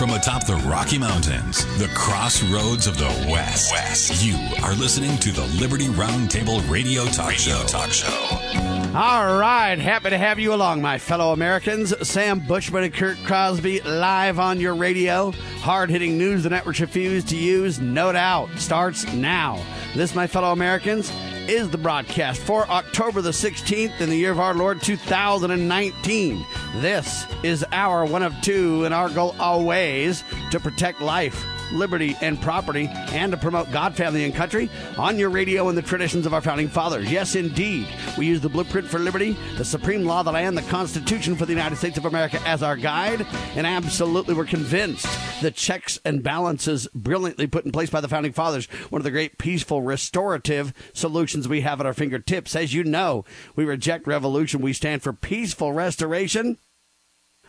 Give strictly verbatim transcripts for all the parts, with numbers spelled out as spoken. From atop the Rocky Mountains, the crossroads of the West, West. You are listening to the Liberty Roundtable Radio Talk radio Show. Talk show. All right, happy to have you along, my fellow Americans. Sam Bushman and Kirk Crosby live on your radio. Hard-hitting news the networks refuse to use, no doubt, starts now. This, my fellow Americans, is the broadcast for October the sixteenth in the year of our Lord two thousand nineteen. This is our one of two, and our goal always to protect life, liberty, and property, and to promote God, family, and country on your radio and the traditions of our founding fathers. Yes, indeed. We use the blueprint for liberty, the supreme law of the land, the Constitution for the United States of America as our guide, and absolutely we're convinced the checks and balances brilliantly put in place by the founding fathers, one of the great peaceful restorative solutions we have at our fingertips. As you know, we reject revolution. We stand for peaceful restoration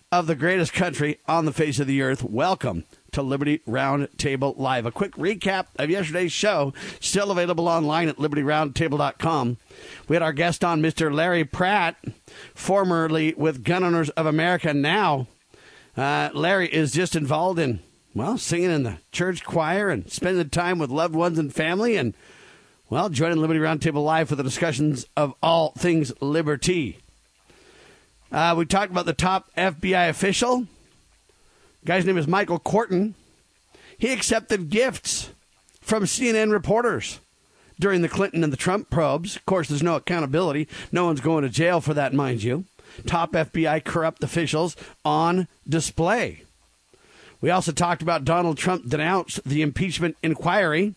of the greatest country on the face of the earth. Welcome to Liberty Roundtable Live. A quick recap of yesterday's show, still available online at liberty roundtable dot com. We had our guest on, Mister Larry Pratt, formerly with Gun Owners of America. Now, uh, Larry is just involved in, well, singing in the church choir and spending time with loved ones and family and, well, joining Liberty Roundtable Live for the discussions of all things liberty. Uh, we talked about the top F B I official. Guy's name is Michael Corton. He accepted gifts from C N N reporters during the Clinton and the Trump probes. Of course, there's no accountability. No one's going to jail for that, mind you. Top F B I corrupt officials on display. We also talked about Donald Trump denounced the impeachment inquiry,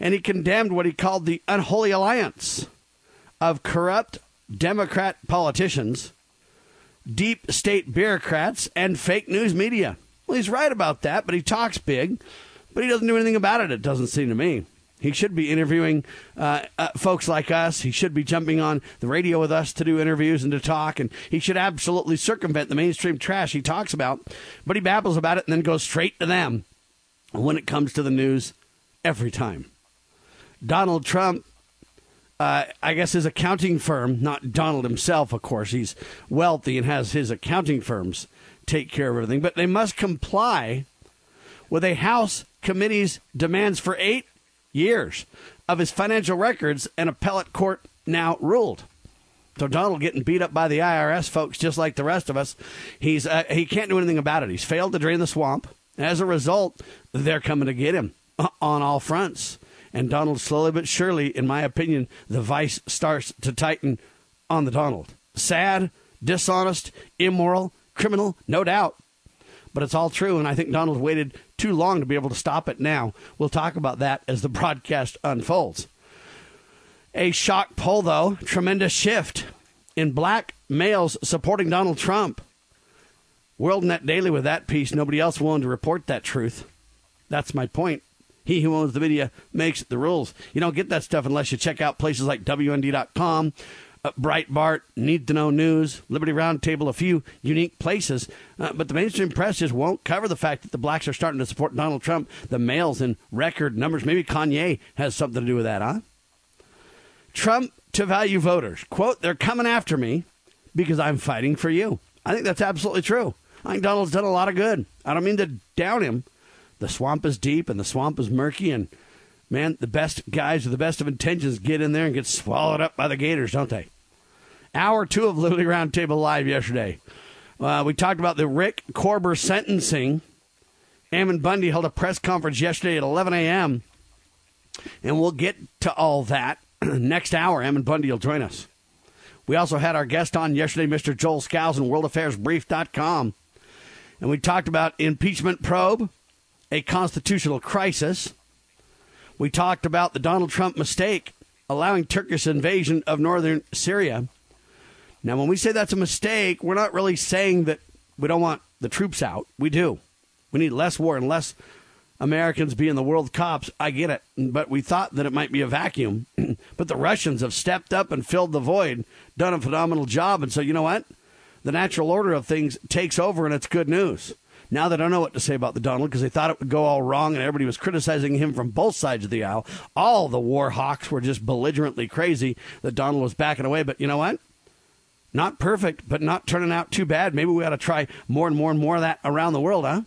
and he condemned what he called the unholy alliance of corrupt Democrat politicians, deep state bureaucrats, and fake news media. Well, he's right about that, but he talks big, but he doesn't do anything about it, it doesn't seem to me. He should be interviewing uh, uh, folks like us. He should be jumping on the radio with us to do interviews and to talk, and he should absolutely circumvent the mainstream trash he talks about, but he babbles about it and then goes straight to them when it comes to the news every time. Donald Trump, Uh, I guess his accounting firm, not Donald himself, of course, he's wealthy and has his accounting firms take care of everything, but they must comply with a House committee's demands for eight years of his financial records, an appellate court now ruled. So Donald getting beat up by the I R S folks, just like the rest of us. He's uh, he can't do anything about it. He's failed to drain the swamp. As a result, they're coming to get him on all fronts. And Donald, slowly but surely, in my opinion, the vice starts to tighten on the Donald. Sad, dishonest, immoral, criminal, no doubt. But it's all true, and I think Donald waited too long to be able to stop it now. We'll talk about that as the broadcast unfolds. A shock poll, though, tremendous shift in black males supporting Donald Trump. WorldNet Daily with that piece, nobody else willing to report that truth. That's my point. He who owns the media makes the rules. You don't get that stuff unless you check out places like W N D dot com, uh, Breitbart, Need to Know News, Liberty Roundtable, a few unique places. Uh, but the mainstream press just won't cover the fact that the blacks are starting to support Donald Trump, the males in record numbers. Maybe Kanye has something to do with that, huh? Trump to value voters. Quote, they're coming after me because I'm fighting for you. I think that's absolutely true. I think Donald's done a lot of good. I don't mean to down him. The swamp is deep and the swamp is murky, and, man, the best guys with the best of intentions get in there and get swallowed up by the gators, don't they? Hour two of Liberty Roundtable Live yesterday. Uh, we talked about the Rick Corber sentencing. Ammon Bundy held a press conference yesterday at eleven a.m., and we'll get to all that next hour. Ammon Bundy will join us. We also had our guest on yesterday, Mister Joel Skousen, world affairs brief dot com, and we talked about impeachment probe, a constitutional crisis. We talked about the Donald Trump mistake, allowing Turkish invasion of northern Syria. Now, when we say that's a mistake, we're not really saying that we don't want the troops out. We do. We need less war and less Americans being the world cops. I get it. But we thought that it might be a vacuum. But the Russians have stepped up and filled the void, done a phenomenal job. And so, you know what? The natural order of things takes over, and it's good news. Now they don't know what to say about the Donald because they thought it would go all wrong and everybody was criticizing him from both sides of the aisle. All the war hawks were just belligerently crazy that Donald was backing away. But you know what? Not perfect, but not turning out too bad. Maybe we ought to try more and more and more of that around the world, huh?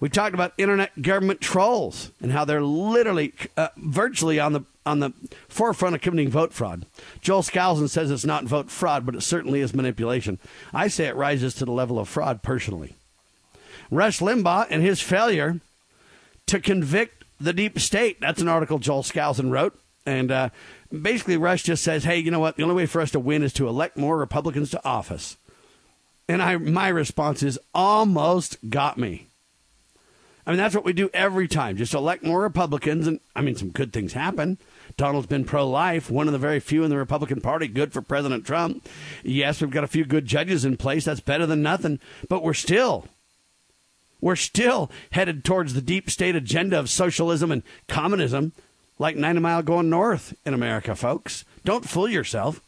We've talked about internet government trolls and how they're literally uh, virtually on the on the forefront of committing vote fraud. Joel Skousen says it's not vote fraud, but it certainly is manipulation. I say it rises to the level of fraud personally. Rush Limbaugh and his failure to convict the deep state. That's an article Joel Skousen wrote. And uh, basically Rush just says, hey, you know what? The only way for us to win is to elect more Republicans to office. And I, my response is almost got me. I mean, that's what we do every time. Just elect more Republicans. And I mean, some good things happen. Donald's been pro-life, one of the very few in the Republican Party. Good for President Trump. Yes, we've got a few good judges in place. That's better than nothing. But we're still, we're still headed towards the deep state agenda of socialism and communism, like Nine Mile going north in America, folks. Don't fool yourself.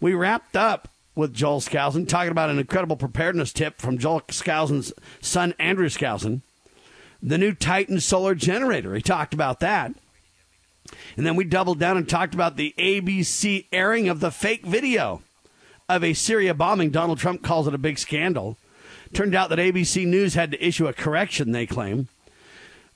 We wrapped up with Joel Skousen talking about an incredible preparedness tip from Joel Skousen's son, Andrew Skousen. The new Titan solar generator. He talked about that. And then we doubled down and talked about the A B C airing of the fake video of a Syria bombing. Donald Trump calls it a big scandal. Turned out that A B C News had to issue a correction, they claim.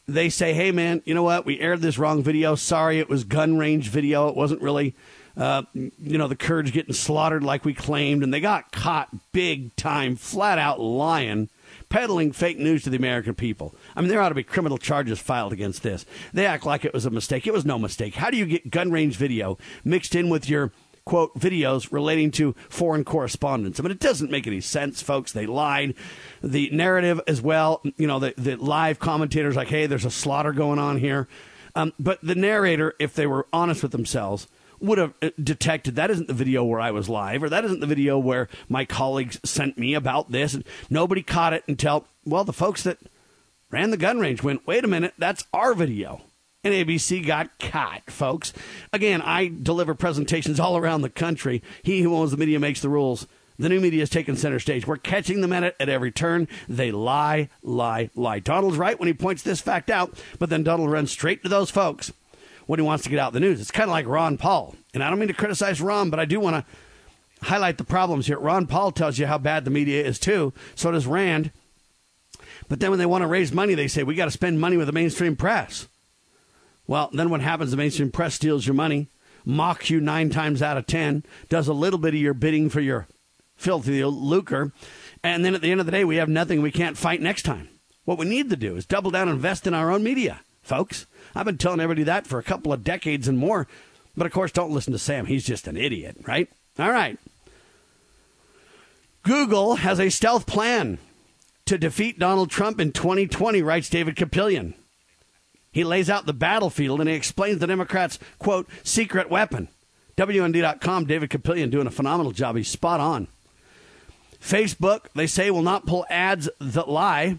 They say, hey, man, you know what? We aired this wrong video. Sorry, it was gun range video. It wasn't really, uh, you know, the Kurds getting slaughtered like we claimed. And they got caught big time, flat out lying, peddling fake news to the American people. I mean, there ought to be criminal charges filed against this. They act like it was a mistake. It was no mistake. How do you get gun range video mixed in with your, quote, videos relating to foreign correspondence? I mean, it doesn't make any sense, folks. They lied. The narrative as well, you know, the, the live commentators like, hey, there's a slaughter going on here. Um, but the narrator, if they were honest with themselves, would have detected that isn't the video where I was live, or that isn't the video where my colleagues sent me about this. And nobody caught it until, well, the folks that ran the gun range went, wait a minute, that's our video. And A B C got caught, folks. Again, I deliver presentations all around the country. He who owns the media makes the rules. The new media has taken center stage. We're catching them at it at every turn. They lie, lie, lie. Donald's right when he points this fact out, but then Donald runs straight to those folks when he wants to get out the news. It's kind of like Ron Paul. And I don't mean to criticize Ron, but I do want to highlight the problems here. Ron Paul tells you how bad the media is, too. So does Rand. But then when they want to raise money, they say, we got to spend money with the mainstream press. Well, then what happens? The mainstream press steals your money, mocks you nine times out of ten, does a little bit of your bidding for your filthy lucre. And then at the end of the day, we have nothing. We can't fight next time. What we need to do is double down and invest in our own media, folks. I've been telling everybody that for a couple of decades and more. But, of course, don't listen to Sam. He's just an idiot, right? All right. Google has a stealth plan to defeat Donald Trump in twenty twenty, writes David Kupelian. He lays out the battlefield and he explains the Democrats' quote, secret weapon. W N D dot com, David Kupelian doing a phenomenal job. He's spot on. Facebook, they say, will not pull ads that lie.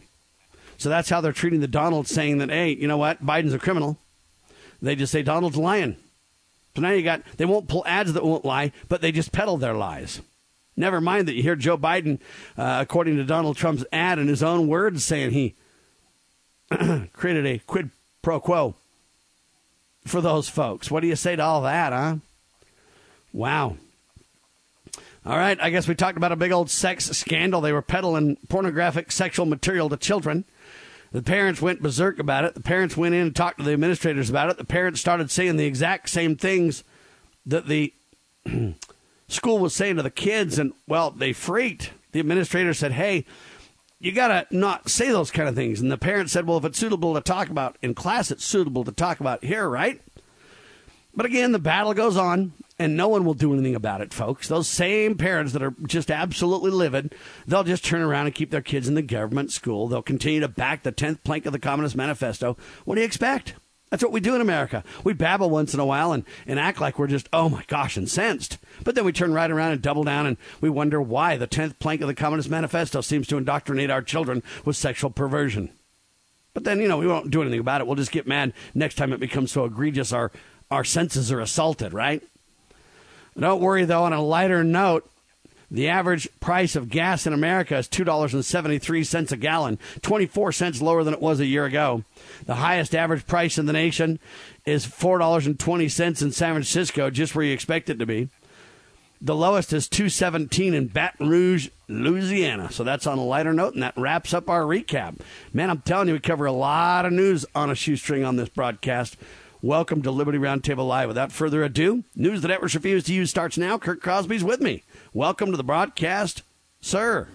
So that's how they're treating the Donald, saying that, hey, you know what? Biden's a criminal. They just say Donald's lying. So now you got, they won't pull ads that won't lie, but they just peddle their lies. Never mind that you hear Joe Biden, uh, according to Donald Trump's ad in his own words, saying he created a quid pro quo for those folks. What do you say to all that, huh? Wow. All right, I guess we talked about a big old sex scandal. They were peddling pornographic sexual material to children. The parents went berserk about it. The parents went in and talked to the administrators about it. The parents started saying the exact same things that the school was saying to the kids. And, well, they freaked. The administrator said, hey, you got to not say those kind of things. And the parents said, well, if it's suitable to talk about in class, it's suitable to talk about here, right? But, again, the battle goes on, and no one will do anything about it, folks. Those same parents that are just absolutely livid, they'll just turn around and keep their kids in the government school. They'll continue to back the tenth plank of the Communist Manifesto. What do you expect? That's what we do in America. We babble once in a while and, and act like we're just, oh, my gosh, incensed. But then we turn right around and double down, and we wonder why the tenth plank of the Communist Manifesto seems to indoctrinate our children with sexual perversion. But then, you know, we won't do anything about it. We'll just get mad next time it becomes so egregious our Our senses are assaulted, right? Don't worry, though. On a lighter note, the average price of gas in America is two dollars and seventy-three cents a gallon, twenty-four cents lower than it was a year ago. The highest average price in the nation is four dollars and twenty cents in San Francisco, just where you expect it to be. The lowest is two seventeen in Baton Rouge, Louisiana. So that's on a lighter note, and that wraps up our recap. Man, I'm telling you, we cover a lot of news on a shoestring on this broadcast. Welcome to Liberty Roundtable Live. Without further ado, news the networks refuse to use starts now. Kirk Crosby's with me. Welcome to the broadcast, sir.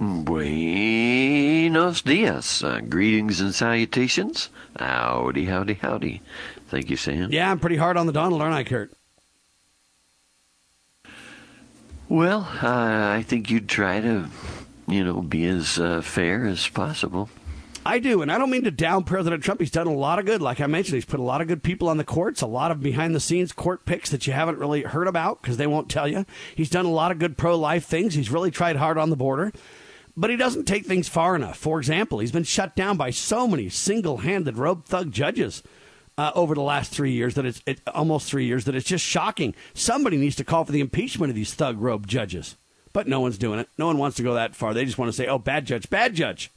Buenos dias. Uh, greetings and salutations. Howdy, howdy, howdy. Thank you, Sam. Yeah, I'm pretty hard on the Donald, aren't I, Kurt? Well, uh, I think you'd try to, you know, be as uh, fair as possible. I do, and I don't mean to down President Trump. He's done a lot of good. Like I mentioned, he's put a lot of good people on the courts, a lot of behind-the-scenes court picks that you haven't really heard about because they won't tell you. He's done a lot of good pro-life things. He's really tried hard on the border. But he doesn't take things far enough. For example, he's been shut down by so many single-handed robe thug judges uh, over the last three years that it's it, almost three years that it's just shocking. Somebody needs to call for the impeachment of these thug robe judges, but no one's doing it. No one wants to go that far. They just want to say, "Oh, bad judge, bad judge."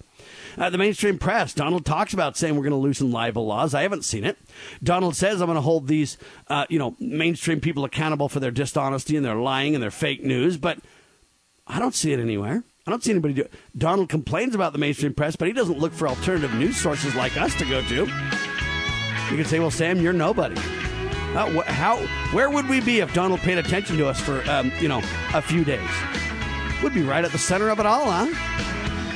Uh, the mainstream press, Donald talks about saying we're going to loosen libel laws. I haven't seen it. Donald says I'm going to hold these, uh, you know, mainstream people accountable for their dishonesty and their lying and their fake news, but I don't see it anywhere. I don't see anybody do it. Donald complains about the mainstream press, but he doesn't look for alternative news sources like us to go to. You can say, well, Sam, you're nobody. Uh, wh- how? Where would we be if Donald paid attention to us for, um, you know, a few days? We'd be right at the center of it all, huh?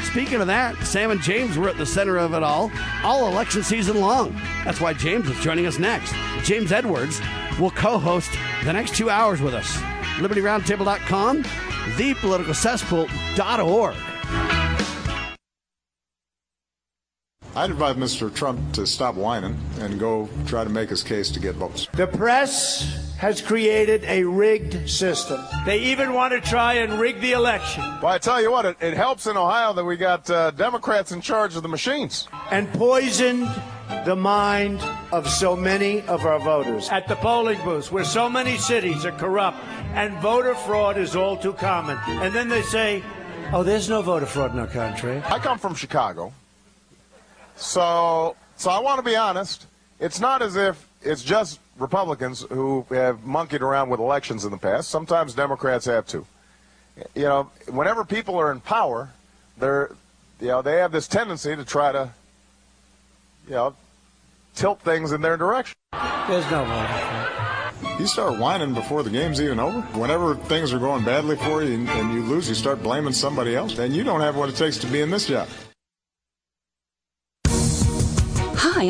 Speaking of that, Sam and James were at the center of it all, all election season long. That's why James is joining us next. James Edwards will co-host the next two hours with us. Liberty Roundtable dot com. The Political Cesspool dot org. I'd invite Mister Trump to stop whining and go try to make his case to get votes. The press has created a rigged system. They even want to try and rig the election. Well, I tell you what, it, it helps in Ohio that we got uh, Democrats in charge of the machines. And poisoned the mind of so many of our voters. At the polling booths, where so many cities are corrupt and voter fraud is all too common. And then they say, oh, there's no voter fraud in our country. I come from Chicago. So, so I want to be honest. It's not as if it's just Republicans who have monkeyed around with elections in the past. Sometimes Democrats have too. You know, whenever people are in power, they're, you know, they have this tendency to try to, you know, tilt things in their direction. There's no way. You start whining before the game's even over. Whenever things are going badly for you and, and you lose, you start blaming somebody else. Then you don't have what it takes to be in this job. Hi,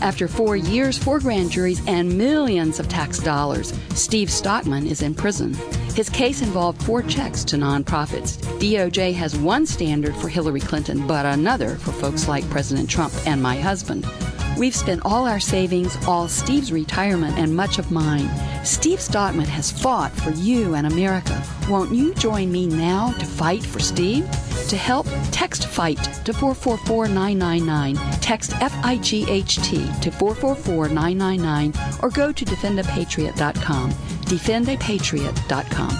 After four years, four grand juries, and millions of tax dollars, Steve Stockman is in prison. His case involved four checks to nonprofits. D O J has one standard for Hillary Clinton, but another for folks like President Trump and my husband. We've spent all our savings, all Steve's retirement, and much of mine. Steve Stockman has fought for you and America. Won't you join me now to fight for Steve? To help, text FIGHT to four four four nine nine nine, text F I G H T to four four four nine nine nine, or go to defend a patriot dot com, defend a patriot dot com.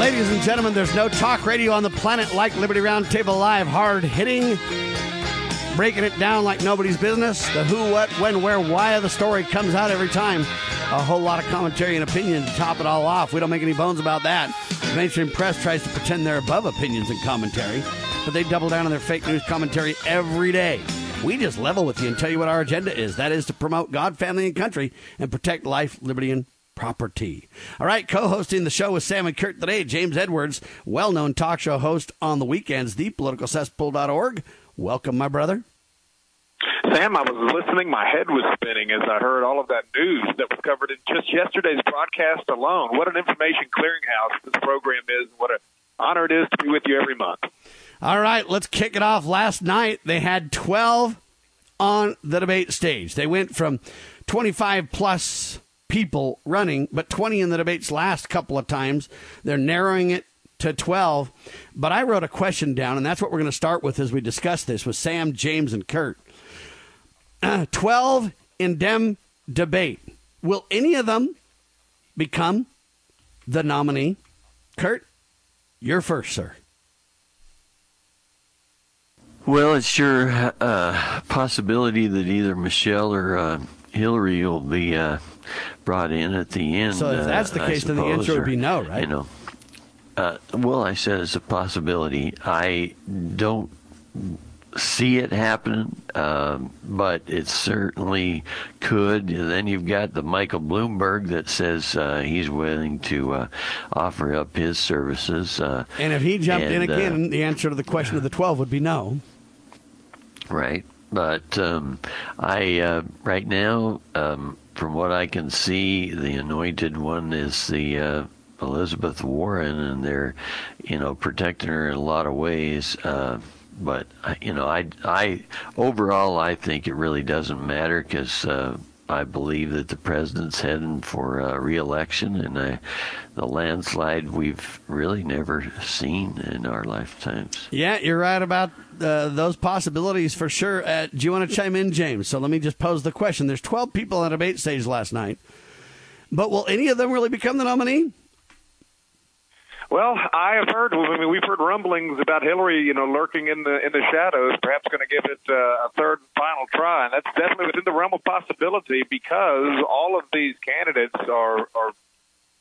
Ladies and gentlemen, there's no talk radio on the planet like Liberty Roundtable Live. Hard-hitting, breaking it down like nobody's business. The who, what, when, where, why of the story comes out every time. A whole lot of commentary and opinion to top it all off. We don't make any bones about that. The mainstream press tries to pretend they're above opinions and commentary, but they double down on their fake news commentary every day. We just level with you and tell you what our agenda is. That is to promote God, family, and country and protect life, liberty, and property. All right, co-hosting the show with Sam and Kurt today, James Edwards, well-known talk show host on the weekends, the political cesspool dot org. Welcome, my brother. Sam, I was listening. My head was spinning as I heard all of that news that was covered in just yesterday's broadcast alone. What an information clearinghouse this program is. What an honor it is to be with you every month. All right, let's kick it off. Last night, they had twelve on the debate stage. They went from twenty-five plus people running, but twenty in the debates last couple of times. They're narrowing it to twelve. But I wrote a question down, and that's what we're going to start with as we discuss this with Sam, James, and Kurt. Uh, twelve in Dem debate. Will any of them become the nominee? Kurt, you're first, sir. Well, it's sure a uh, possibility that either Michelle or uh, Hillary will be uh, brought in at the end. So if that's the uh, case, I then suppose, the answer or, would be no, right? You know, uh, well, I said it's a possibility. I don't see it happening, uh, but it certainly could. And then you've got the Michael Bloomberg that says uh, he's willing to uh, offer up his services. Uh, and if he jumped and, in again, uh, the answer to the question of the twelve would be no. Right. But um, I uh, right now, um, from what I can see, the anointed one is the uh, Elizabeth Warren, and they're, you know, protecting her in a lot of ways. Uh, But, you know, I, I overall, I think it really doesn't matter because uh, I believe that the president's heading for uh, re-election, and I, the landslide we've really never seen in our lifetimes. Yeah, you're right about uh, those possibilities for sure. Uh, do you want to chime in, James? So let me just pose the question. There's twelve people on a debate stage last night, but will any of them really become the nominee? Well, I have heard. I mean, we've heard rumblings about Hillary, you know, lurking in the in the shadows, perhaps going to give it uh, a third and final try. And that's definitely within the realm of possibility because all of these candidates are are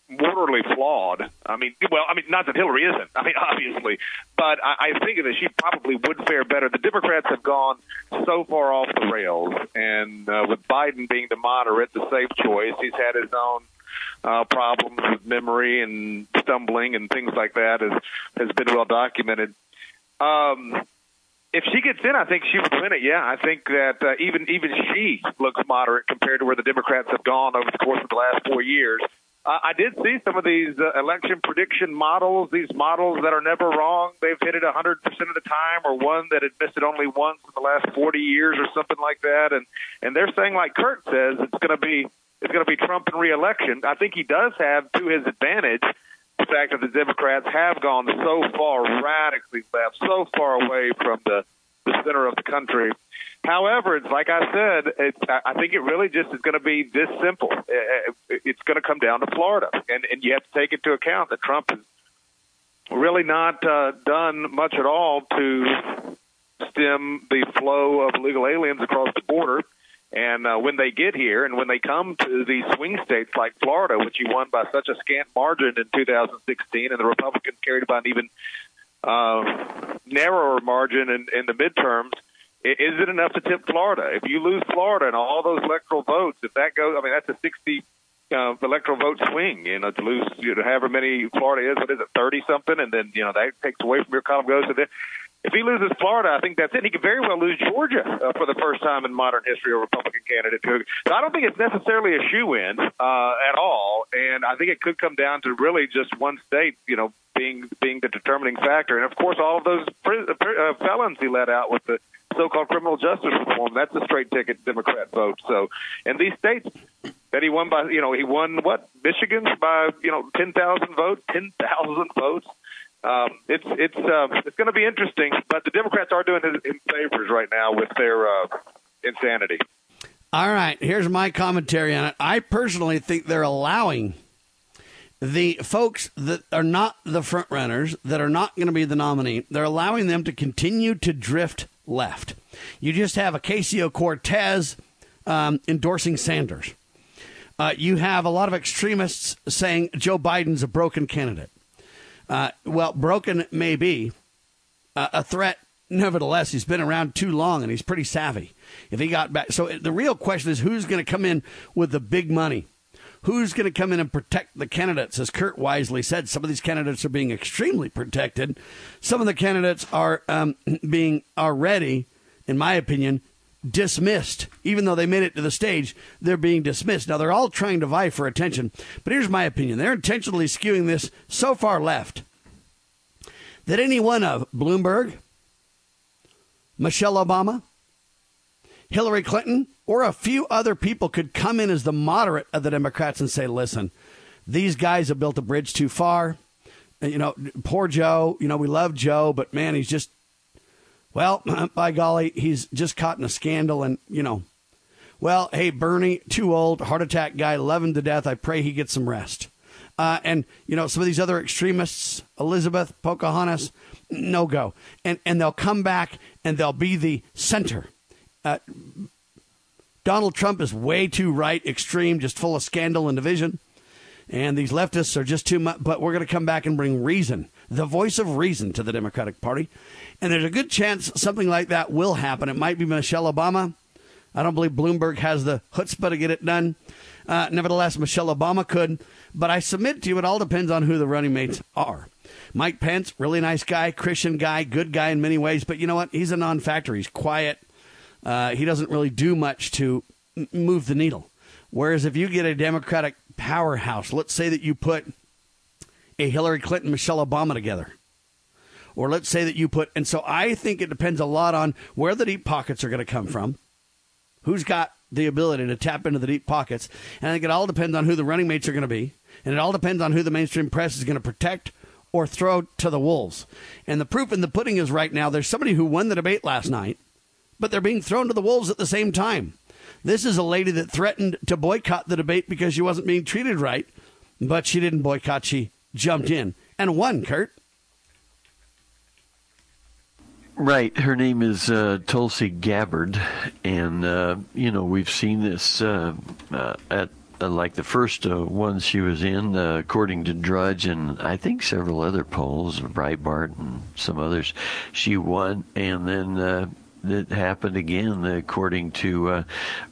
mortally flawed. I mean, well, I mean, not that Hillary isn't. I mean, obviously, but I, I think that she probably would fare better. The Democrats have gone so far off the rails, and uh, with Biden being the moderate, the safe choice, he's had his own Uh, problems with memory and stumbling and things like that is, has been well documented. Um, if she gets in, I think she would win it. Yeah, I think that uh, even even she looks moderate compared to where the Democrats have gone over the course of the last four years. Uh, I did see some of these uh, election prediction models, these models that are never wrong. They've hit it one hundred percent of the time, or one that had missed it only once in the last forty years or something like that. And, and they're saying, like Kurt says, it's going to be It's going to be Trump in re-election. I think he does have, to his advantage, the fact that the Democrats have gone so far radically left, so far away from the, the center of the country. However, it's like I said, it's, I think it really just is going to be this simple. It's going to come down to Florida, and, and you have to take into account that Trump has really not uh, done much at all to stem the flow of illegal aliens across the border. And uh, when they get here and when they come to these swing states like Florida, which he won by such a scant margin in two thousand sixteen, and the Republicans carried by an even uh, narrower margin in, in the midterms, is it enough to tip Florida? If you lose Florida and all those electoral votes, if that goes, I mean, that's a sixty uh, electoral vote swing, you know, to lose, you know, however many Florida is, what is it, thirty something? And then, you know, that takes away from your column, goes to this. If he loses Florida, I think that's it. He could very well lose Georgia uh, for the first time in modern history, a Republican candidate. So I don't think it's necessarily a shoe-in uh, at all, and I think it could come down to really just one state, you know, being being the determining factor. And, of course, all of those pr- uh, felons he let out with the so-called criminal justice reform, that's a straight-ticket Democrat vote. So, and these states that he won by, you know, he won, what, Michigan's by, you know, ten thousand votes, ten thousand votes. Um, it's it's uh, it's going to be interesting, but the Democrats are doing his, his favors right now with their uh, insanity. All right, here's my commentary on it. I personally think they're allowing the folks that are not the front runners, that are not going to be the nominee, they're allowing them to continue to drift left. You just have Ocasio-Cortez um, endorsing Sanders. Uh, you have a lot of extremists saying Joe Biden's a broken candidate. Uh, well, broken may be uh, a threat. Nevertheless, he's been around too long and he's pretty savvy. If he got back. So the real question is, who's going to come in with the big money? Who's going to come in and protect the candidates? As Kurt wisely said, some of these candidates are being extremely protected. Some of the candidates are um, being already, in my opinion, dismissed. Even though they made it to the stage, they're being dismissed. Now, they're all trying to vie for attention. But here's my opinion. They're intentionally skewing this so far left that any one of Bloomberg, Michelle Obama, Hillary Clinton, or a few other people could come in as the moderate of the Democrats and say, listen, these guys have built a bridge too far. you know, poor Joe, you know, we love Joe, but man, he's just, well, by golly, he's just caught in a scandal. And, you know, well, hey, Bernie, too old, heart attack guy, love him to death. I pray he gets some rest. Uh, and, you know, some of these other extremists, Elizabeth, Pocahontas, no go. And and they'll come back and they'll be the center. Uh, Donald Trump is way too right, extreme, just full of scandal and division. And these leftists are just too much. But we're going to come back and bring reason, the voice of reason, to the Democratic Party. And there's a good chance something like that will happen. It might be Michelle Obama. I don't believe Bloomberg has the chutzpah to get it done. Uh, nevertheless, Michelle Obama could. But I submit to you, it all depends on who the running mates are. Mike Pence, really nice guy, Christian guy, good guy in many ways. But you know what? He's a non-factor. He's quiet. Uh, he doesn't really do much to m- move the needle. Whereas if you get a Democratic powerhouse, let's say that you put a Hillary Clinton, Michelle Obama together. Or let's say that you put, and so I think it depends a lot on where the deep pockets are going to come from. Who's got the ability to tap into the deep pockets. And I think it all depends on who the running mates are going to be. And it all depends on who the mainstream press is going to protect or throw to the wolves. And the proof in the pudding is right now, there's somebody who won the debate last night, but they're being thrown to the wolves at the same time. This is a lady that threatened to boycott the debate because she wasn't being treated right, but she didn't boycott. She jumped in and won, Kurt. Right. Her name is uh, Tulsi Gabbard. And, uh, you know, we've seen this uh, uh, at uh, like the first uh, one she was in, uh, according to Drudge and I think several other polls, Breitbart and some others. She won. And then uh, it happened again, according to uh,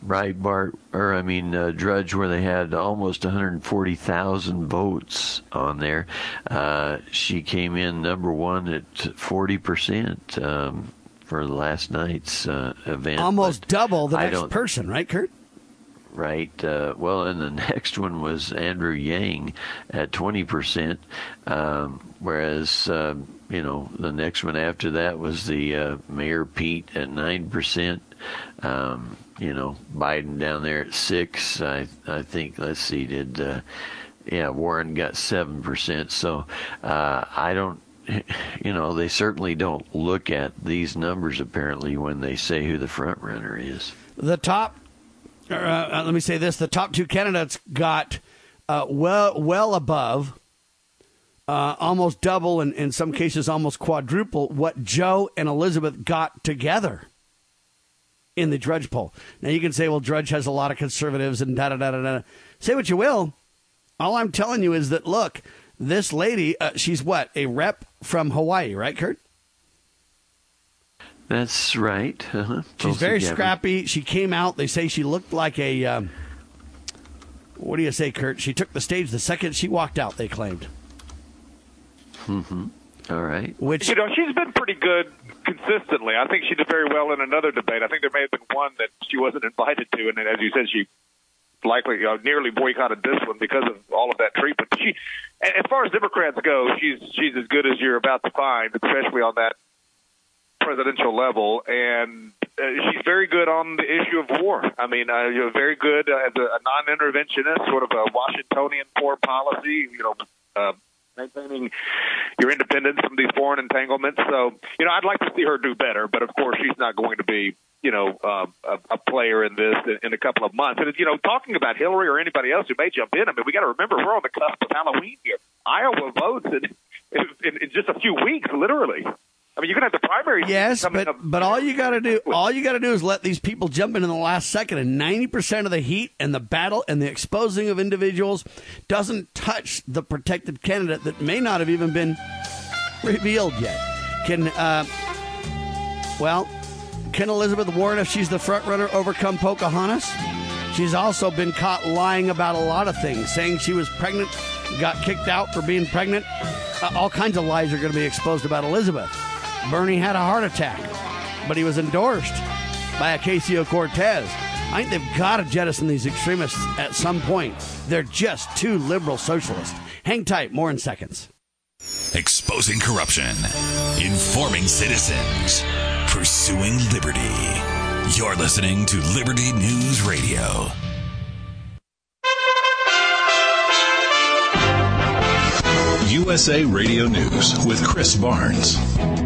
Breitbart, or I mean, uh, Drudge, where they had almost one hundred forty thousand votes on there. Uh, she came in number one at forty percent um, for last night's uh, event. Almost but double the next person, right, Kurt? Right. Uh, well, and the next one was Andrew Yang at twenty percent, um, whereas... Uh, You know, the next one after that was the uh, Mayor Pete at nine percent. Um, you know, Biden down there at six. I I think, let's see, did, uh, yeah, Warren got seven percent. So uh, I don't, you know, they certainly don't look at these numbers, apparently, when they say who the front runner is. The top, uh, let me say this, the top two candidates got uh, well well above Uh, almost double, and in some cases almost quadruple, what Joe and Elizabeth got together in the Drudge poll. Now, you can say, well, Drudge has a lot of conservatives and da-da-da-da-da. Say what you will. All I'm telling you is that, look, this lady, uh, she's what, a rep from Hawaii, right, Kurt? That's right. Uh-huh. She's very scrappy. She came out. They say she looked like a, um, what do you say, Kurt? She took the stage the second she walked out, they claimed. Mm-hmm. All right. Which, you know, she's been pretty good consistently. I think she did very well in another debate. I think there may have been one that she wasn't invited to, and as you said, she likely you know, nearly boycotted this one because of all of that treatment. She, as far as Democrats go, she's she's as good as you're about to find, especially on that presidential level, and uh, she's very good on the issue of war. I mean, uh, you're very good uh, as a, a non-interventionist, sort of a Washingtonian foreign policy, you know, uh, maintaining your independence from these foreign entanglements. So, you know, I'd like to see her do better, but of course she's not going to be, you know, uh, a, a player in this in, in a couple of months. And, you know, talking about Hillary or anybody else who may jump in, I mean, we got to remember we're on the cusp of Halloween here. Iowa votes in, in, in just a few weeks, literally. I mean, you're going to have the primary. Yes, but, up. but all you got to do, all you got to do is let these people jump in in the last second, and ninety percent of the heat and the battle and the exposing of individuals doesn't touch the protected candidate that may not have even been revealed yet. Can, uh, well, can Elizabeth Warren, if she's the front runner, overcome Pocahontas? She's also been caught lying about a lot of things, saying she was pregnant, got kicked out for being pregnant. Uh, all kinds of lies are going to be exposed about Elizabeth. Bernie had a heart attack, but he was endorsed by Ocasio-Cortez. I think they've got to jettison these extremists at some point. They're just too liberal socialists. Hang tight. More in seconds. Exposing corruption. Informing citizens. Pursuing liberty. You're listening to Liberty News Radio. U S A Radio News with Chris Barnes.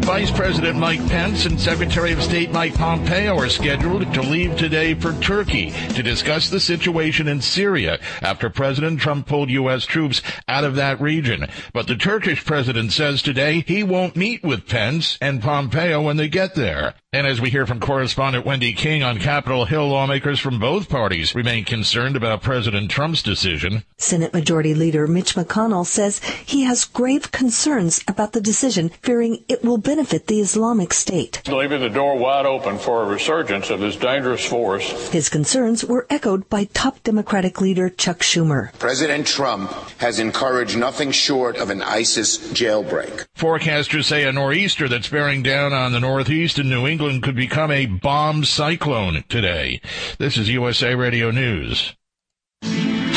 Vice President Mike Pence and Secretary of State Mike Pompeo are scheduled to leave today for Turkey to discuss the situation in Syria after President Trump pulled U S troops out of that region. But the Turkish president says today he won't meet with Pence and Pompeo when they get there. And as we hear from correspondent Wendy King on Capitol Hill, lawmakers from both parties remain concerned about President Trump's decision. Senate Majority Leader Mitch McConnell says he has grave concerns about the decision, fearing it will benefit benefit the Islamic State, leaving the door wide open for a resurgence of this dangerous force. His concerns were echoed by top Democratic leader Chuck Schumer. President Trump has encouraged nothing short of an ISIS jailbreak. Forecasters say a nor'easter that's bearing down on the Northeast and New England could become a bomb cyclone today. This is U S A Radio News.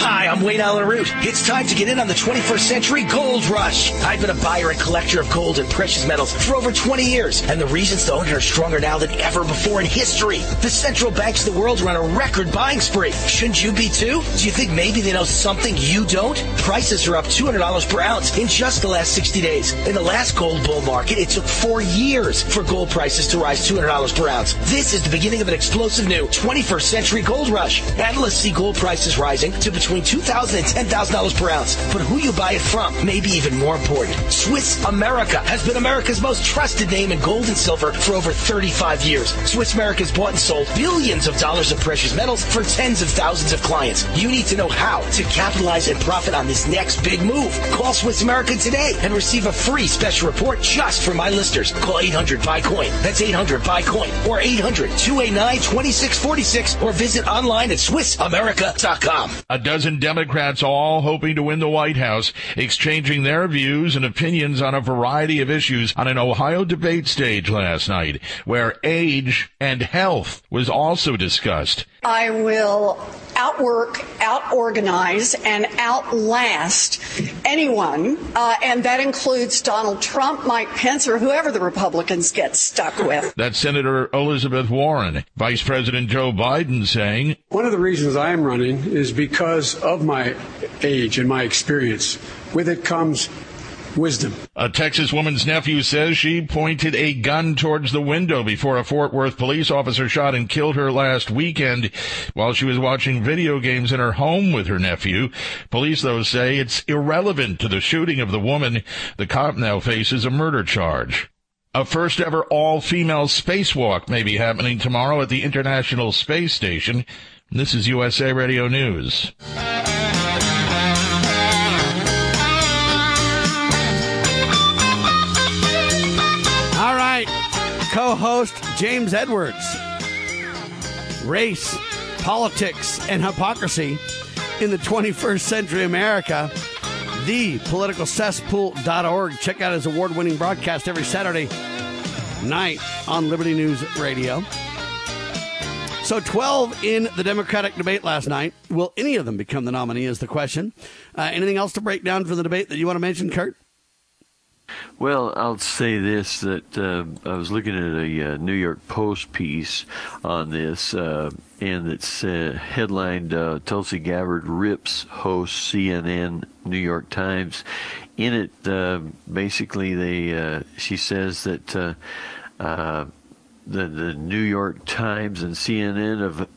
Hi, I'm Wayne Allen Root. It's time to get in on the twenty-first century gold rush. I've been a buyer and collector of gold and precious metals for over twenty years, and the reasons to own it are stronger now than ever before in history. The central banks of the world are on a record buying spree. Shouldn't you be too? Do you think maybe they know something you don't? Prices are up two hundred dollars per ounce in just the last sixty days. In the last gold bull market, it took four years for gold prices to rise two hundred dollars per ounce. This is the beginning of an explosive new twenty-first century gold rush. Analysts see gold prices rising to between Between two thousand dollars and ten thousand dollars per ounce, but who you buy it from may be even more important. Swiss America has been America's most trusted name in gold and silver for over thirty-five years. Swiss America has bought and sold billions of dollars of precious metals for tens of thousands of clients. You need to know how to capitalize and profit on this next big move. Call Swiss America today and receive a free special report just for my listeners. Call eight hundred buy coin. That's eight hundred buy coin or eight hundred two eight nine two six four six or visit online at Swiss America dot com. And Democrats all hoping to win the White House, exchanging their views and opinions on a variety of issues on an Ohio debate stage last night, where age and health was also discussed. I will outwork, outorganize, and outlast anyone, uh, and that includes Donald Trump, Mike Pence, or whoever the Republicans get stuck with. That's Senator Elizabeth Warren. Vice President Joe Biden saying, one of the reasons I am running is because of my age and my experience. With it comes wisdom. A Texas woman's nephew says she pointed a gun towards the window before a Fort Worth police officer shot and killed her last weekend while she was watching video games in her home with her nephew. Police, though, say it's irrelevant to the shooting of the woman. The cop now faces a murder charge. A first-ever all-female spacewalk may be happening tomorrow at the International Space Station. This is U S A Radio News. Co-host James Edwards. Race, politics, and hypocrisy in the twenty-first century America. the political cesspool dot org. Check out his award-winning broadcast every Saturday night on Liberty News Radio. So twelve in the Democratic debate last night. Will any of them become the nominee is the question. Uh, anything else to break down for the debate that you want to mention, Kurt? Well, I'll say this, that uh, I was looking at a uh, New York Post piece on this, uh, and it's uh, headlined, uh, Tulsi Gabbard rips host C N N, New York Times. In it, uh, basically, they uh, she says that uh, uh, the, the New York Times and C N N have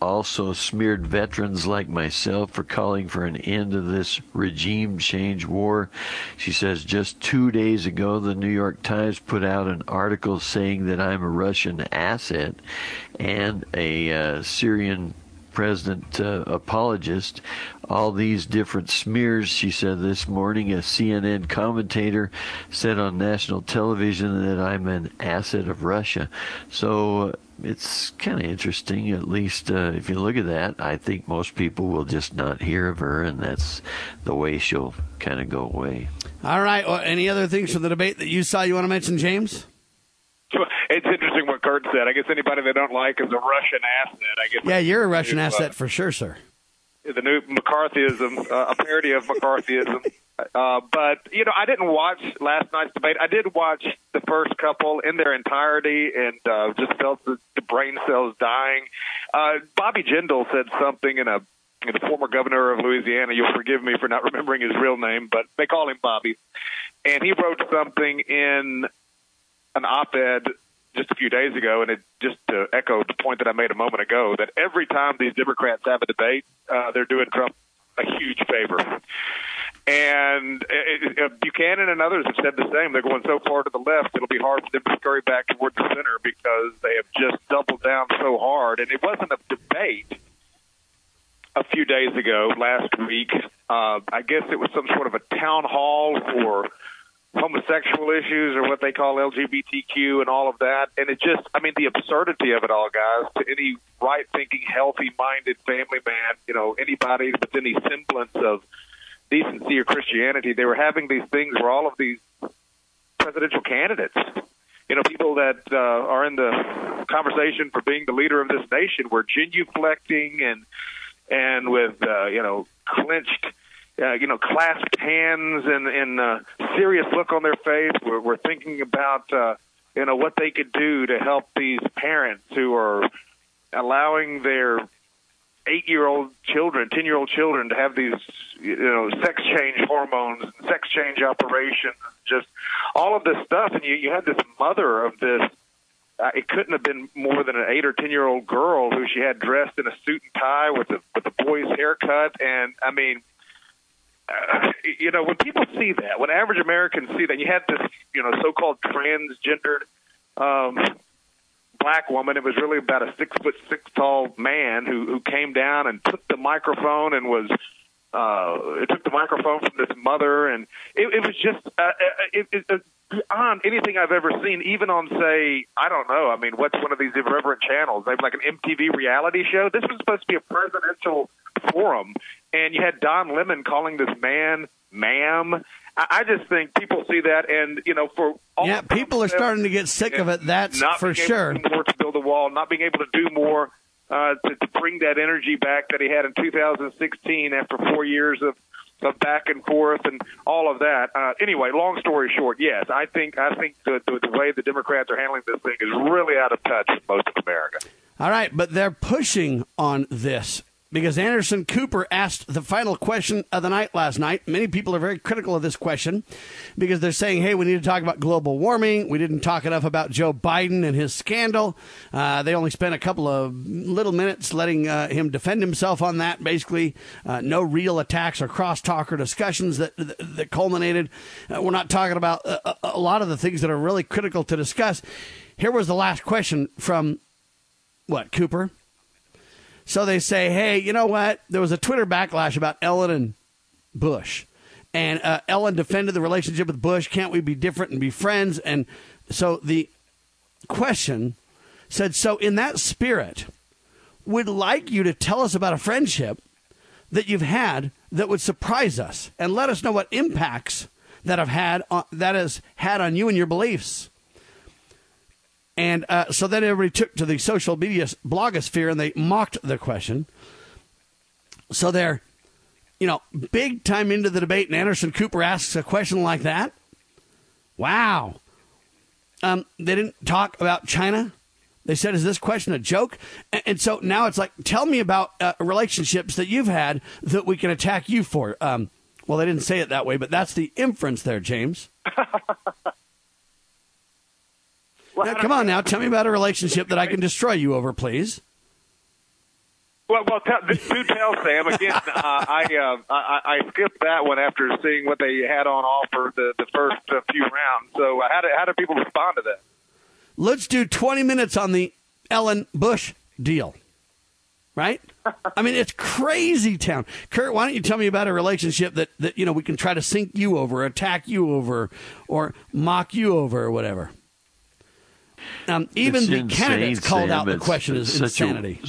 also smeared veterans like myself for calling for an end to this regime change war. She says just two days ago, the New York Times put out an article saying that I'm a Russian asset and a uh, Syrian president uh, apologist. All these different smears, she said this morning. A C N N commentator said on national television that I'm an asset of Russia. So, uh, it's kind of interesting, at least uh, if you look at that. I think most people will just not hear of her, and that's the way she'll kind of go away. All right. Well, any other things from the debate that you saw you want to mention, James? It's interesting what Kurt said. I guess anybody they don't like is a Russian asset. I guess. Yeah, you're a Russian asset for sure, sir. The new McCarthyism, uh, a parody of McCarthyism. Uh, but, you know, I didn't watch last night's debate. I did watch the first couple in their entirety and uh, just felt the, the brain cells dying. Uh, Bobby Jindal said something in a the former governor of Louisiana. You'll forgive me for not remembering his real name, but they call him Bobby. And he wrote something in an op-ed just a few days ago, and it just to echo the point that I made a moment ago, that every time these Democrats have a debate, uh, they're doing Trump a huge favor. And uh, Buchanan and others have said the same. They're going so far to the left, it'll be hard for them to scurry back toward the center because they have just doubled down so hard. And it wasn't a debate a few days ago, last week. Uh, I guess it was some sort of a town hall for homosexual issues or what they call L G B T Q and all of that. And it just, I mean, the absurdity of it all, guys, to any right-thinking, healthy-minded family man, you know, anybody with any semblance of decency or Christianity, they were having these things where all of these presidential candidates, you know, people that uh, are in the conversation for being the leader of this nation were genuflecting and and with, uh, you know, clenched, uh, you know, clasped hands and, and uh, serious look on their face. We're, we're thinking about, uh, you know, what they could do to help these parents who are allowing their eight-year-old children, ten-year-old children to have these, you know, sex change hormones, and sex change operations, just all of this stuff. And you, you had this mother of this, uh, it couldn't have been more than an eight or ten-year-old girl who she had dressed in a suit and tie with a, with a boy's haircut. And, I mean, uh, you know, when people see that, when average Americans see that, you had this, you know, so-called transgendered um black woman. It was really about a six foot six tall man who, who came down and took the microphone and was uh, it took the microphone from this mother, and it, it was just uh, it, it, it, beyond anything I've ever seen. Even on, say, I don't know. I mean, what's one of these irreverent channels? They have like an M T V reality show. This was supposed to be a presidential forum, and you had Don Lemon calling this man ma'am. I just think people see that, and, you know, for all yeah, people are starting to get sick of it. That's not for sure. Not being able to do more to build a wall, not being able to do more uh, to, to bring that energy back that he had in two thousand sixteen after four years of, of back and forth and all of that. Uh, anyway, long story short, yes, I think I think the, the, the way the Democrats are handling this thing is really out of touch with most of America. All right, but they're pushing on this. Because Anderson Cooper asked the final question of the night last night. Many people are very critical of this question because they're saying, hey, we need to talk about global warming. We didn't talk enough about Joe Biden and his scandal. Uh, they only spent a couple of little minutes letting uh, him defend himself on that. Basically, uh, no real attacks or crosstalk or discussions that, that, that culminated. Uh, we're not talking about a, a lot of the things that are really critical to discuss. Here was the last question from, what, Cooper? So they say, hey, you know what? There was a Twitter backlash about Ellen and Bush. And uh, Ellen defended the relationship with Bush. Can't we be different and be friends? And so the question said, so in that spirit, we'd like you to tell us about a friendship that you've had that would surprise us and let us know what impacts that have had on, that has had on you and your beliefs. And uh, so then everybody took to the social media blogosphere and they mocked the question. So they're, you know, big time into the debate, and Anderson Cooper asks a question like that. Wow. Um, they didn't talk about China. They said, is this question a joke? And, and so now it's like, tell me about uh, relationships that you've had that we can attack you for. Um, well, they didn't say it that way, but that's the inference there, James. Now, come on now. Tell me about a relationship that I can destroy you over, please. Well, well, t- do tell, Sam. Again, uh, I, uh, I I skipped that one after seeing what they had on offer the, the first uh, few rounds. So uh, how, do, how do people respond to that? Let's do twenty minutes on the Ellen Bush deal, right? I mean, it's crazy town. Kurt, why don't you tell me about a relationship that, that you know, we can try to sink you over, attack you over, or mock you over or whatever? Um, even it's the insane, candidates called Sam, out the question is insanity.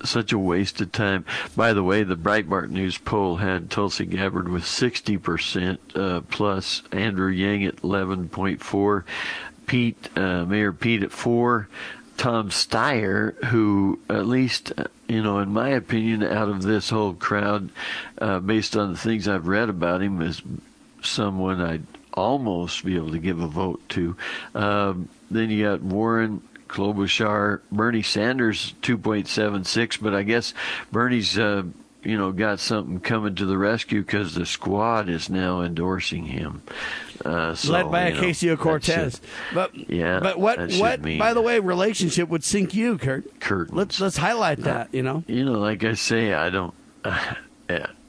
A, such a waste of time. By the way, the Breitbart News poll had Tulsi Gabbard with sixty percent uh, plus, Andrew Yang at eleven point four, Pete, uh, Mayor Pete at four, Tom Steyer, who at least, you know, in my opinion, out of this whole crowd, uh, based on the things I've read about him, is someone I'd almost be able to give a vote to. Um, Then you got Warren, Klobuchar, Bernie Sanders, two point seven six. But I guess Bernie's uh, you know, got something coming to the rescue because the squad is now endorsing him. Uh, so, Led by Ocasio-Cortez. But yeah, but what, what by the way, relationship would sink you, Kurt? Curtains. Let's, let's highlight that, uh, you know. You know, like I say, I don't uh, –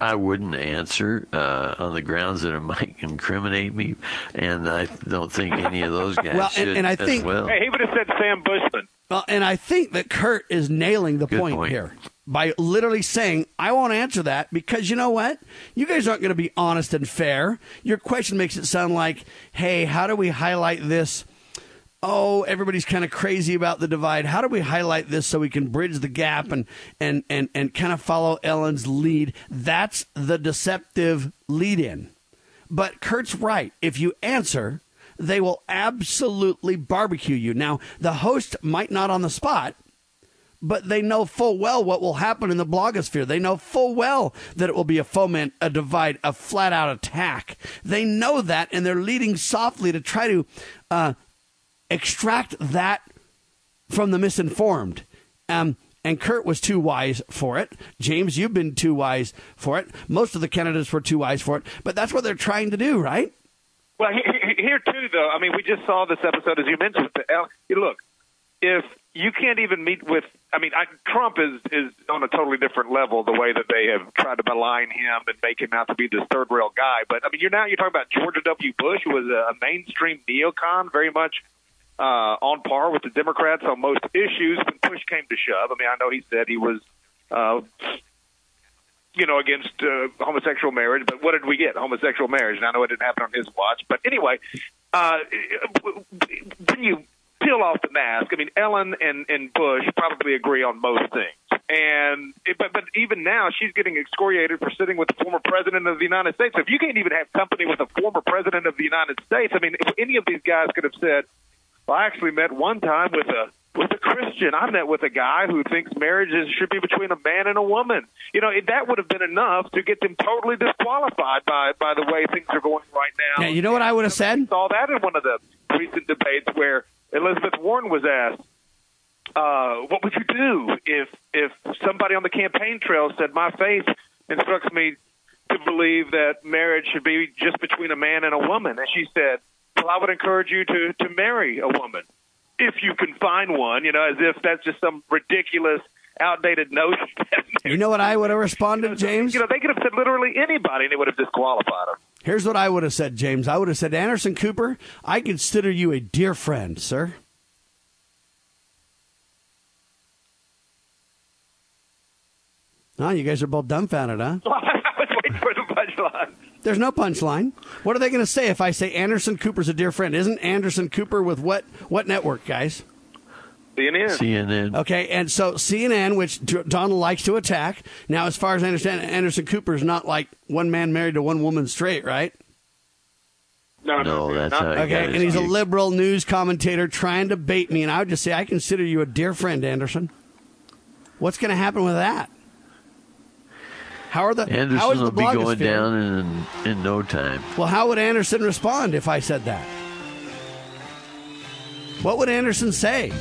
I wouldn't answer uh, on the grounds that it might incriminate me, and I don't think any of those guys well, should and, and I think, as well. Hey, he would have said Sam Bushman. Well, and I think that Kurt is nailing the point, point here by literally saying, I won't answer that because you know what? You guys aren't going to be honest and fair. Your question makes it sound like, hey, how do we highlight this? Oh, everybody's kind of crazy about the divide. How do we highlight this so we can bridge the gap and and and, and kind of follow Ellen's lead? That's the deceptive lead-in. But Kurt's right. If you answer, they will absolutely barbecue you. Now, the host might not on the spot, but they know full well what will happen in the blogosphere. They know full well that it will be a foment, a divide, a flat-out attack. They know that, and they're leading softly to try to uh, extract that from the misinformed. Um, and Kurt was too wise for it. James, you've been too wise for it. Most of the candidates were too wise for it. But that's what they're trying to do, right? Well, here too, though. I mean, we just saw this episode, as you mentioned. Look, if you can't even meet with, I mean, I, Trump is is on a totally different level. The way that they have tried to malign him and make him out to be this third rail guy, but I mean, you're now you're talking about George W. Bush, who was a mainstream neocon, very much uh, on par with the Democrats on most issues. When push came to shove, I mean, I know he said he was. Uh, you know, against uh, homosexual marriage, but what did we get? Homosexual marriage. And I know it didn't happen on his watch. But anyway, uh, when you peel off the mask, I mean, Ellen and, and Bush probably agree on most things. And but, but even now, she's getting excoriated for sitting with the former president of the United States. So if you can't even have company with a former president of the United States, I mean, if any of these guys could have said, well, I actually met one time with a With a Christian, I met with a guy who thinks marriage is, should be between a man and a woman. You know, that would have been enough to get them totally disqualified by by the way things are going right now. Yeah, you know what I would have said? I saw that in one of the recent debates where Elizabeth Warren was asked, uh, what would you do if if somebody on the campaign trail said, my faith instructs me to believe that marriage should be just between a man and a woman? And she said, well, I would encourage you to, to marry a woman. If you can find one, you know, as if that's just some ridiculous, outdated notion. You know what I would have responded, you know, James? You know, they could have said literally anybody, and it would have disqualified them. Here's what I would have said, James. I would have said, Anderson Cooper, I consider you a dear friend, sir. Oh, you guys are both dumbfounded, huh? I was waiting for the punchline. There's no punchline. What are they going to say if I say Anderson Cooper's a dear friend? Isn't Anderson Cooper with what what network, guys? C N N. C N N. Okay, and so C N N, which Donald likes to attack. Now, as far as I understand, Anderson Cooper's not like one man married to one woman straight, right? No, no, that's not. How okay, and he's a liberal news commentator trying to bait me, and I would just say, I consider you a dear friend, Anderson. What's going to happen with that? How are the, Anderson how is the will be going down in, in no time. Well, how would Anderson respond if I said that? What would Anderson say?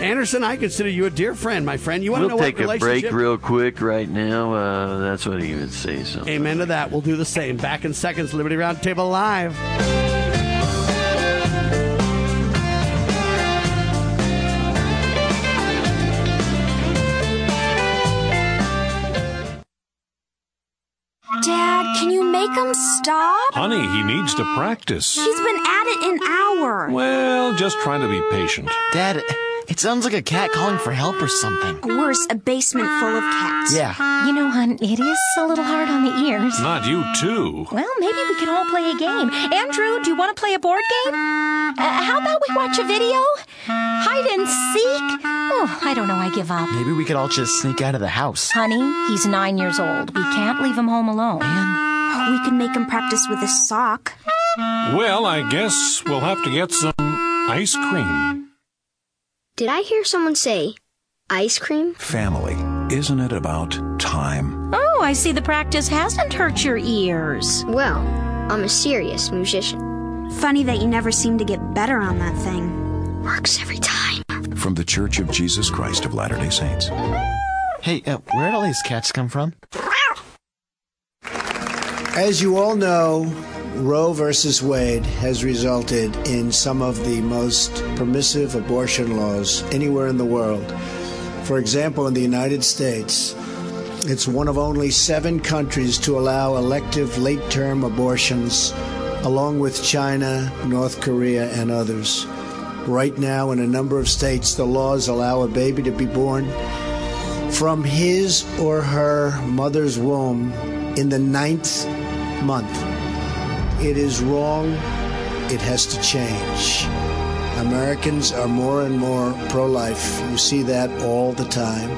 Anderson, I consider you a dear friend, my friend. You want we'll to know what relationship? We'll take a break real quick right now. Uh, that's what he would say. Something Amen to that. We'll do the same. Back in seconds. Liberty Roundtable Live. Dad, can you make him stop? Honey, he needs to practice. He's been at it an hour. Well, just try to be patient. Dad, it sounds like a cat calling for help or something. Worse, a basement full of cats. Yeah. You know, hon, it is a little hard on the ears. Not you, too. Well, maybe we can all play a game. Andrew, do you want to play a board game? Uh, how about we watch a video? Hide and seek? Oh, I don't know. I give up. Maybe we could all just sneak out of the house. Honey, he's nine years old. We can't leave him home alone. And we can make him practice with a sock. Well, I guess we'll have to get some ice cream. Did I hear someone say ice cream? Family, isn't it about time? Oh, I see the practice hasn't hurt your ears. Well, I'm a serious musician. Funny that you never seem to get better on that thing. Works every time. From the Church of Jesus Christ of Latter-day Saints. Hey, uh, where did all these cats come from? As you all know, Roe versus Wade has resulted in some of the most permissive abortion laws anywhere in the world. For example, in the United States, it's one of only seven countries to allow elective late-term abortions, along with China, North Korea, and others. Right now, in a number of states, the laws allow a baby to be born from his or her mother's womb in the ninth month. It is wrong. It has to change. Americans are more and more pro-life. You see that all the time.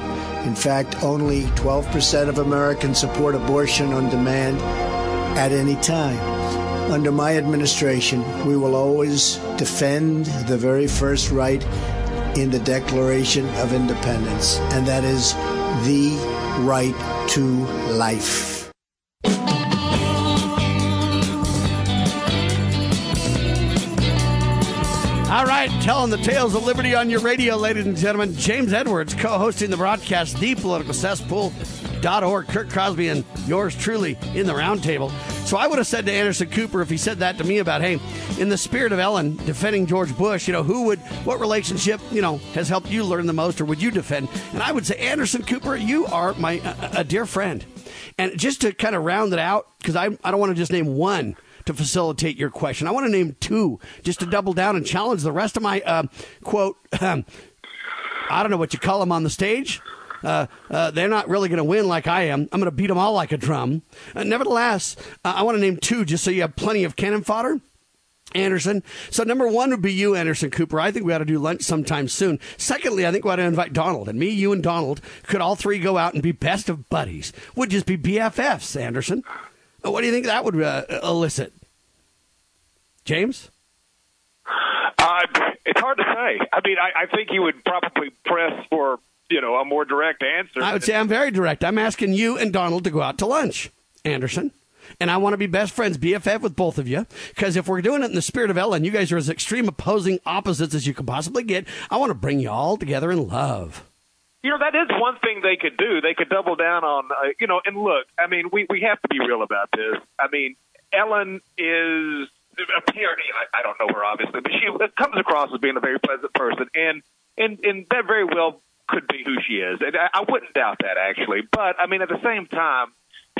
In fact, only twelve percent of Americans support abortion on demand at any time. Under my administration, we will always defend the very first right in the Declaration of Independence, and that is the right to life. All right, telling the tales of liberty on your radio, ladies and gentlemen. James Edwards, co-hosting the broadcast, The Political Cesspool. .org, Kirk Crosby, and yours truly in the roundtable. So I would have said to Anderson Cooper, if he said that to me about, hey, in the spirit of Ellen defending George Bush, you know, who would, what relationship, you know, has helped you learn the most, or would you defend? And I would say, Anderson Cooper, you are my a, a dear friend. And just to kind of round it out, because I, I don't want to just name one to facilitate your question. I want to name two just to double down and challenge the rest of my, uh, quote, I don't know what you call them on the stage. Uh, uh, they're not really going to win like I am. I'm going to beat them all like a drum. Uh, nevertheless, uh, I want to name two just so you have plenty of cannon fodder. Anderson. So number one would be you, Anderson Cooper. I think we ought to do lunch sometime soon. Secondly, I think we ought to invite Donald. And me, you, and Donald could all three go out and be best of buddies. Would just be B F Fs, Anderson. What do you think that would uh, elicit? James? Uh, it's hard to say. I mean, I, I think you would probably press for, you know, a more direct answer. I would say I'm very direct. I'm asking you and Donald to go out to lunch, Anderson. And I want to be best friends, B F F, with both of you. Because if we're doing it in the spirit of Ellen, you guys are as extreme opposing opposites as you can possibly get. I want to bring you all together in love. You know, that is one thing they could do. They could double down on, uh, you know, and look, I mean, we, we have to be real about this. I mean, Ellen is a parody. I, I don't know her, obviously, but she comes across as being a very pleasant person. And, and, and that very well could be who she is. And I, I wouldn't doubt that, actually. But, I mean, at the same time,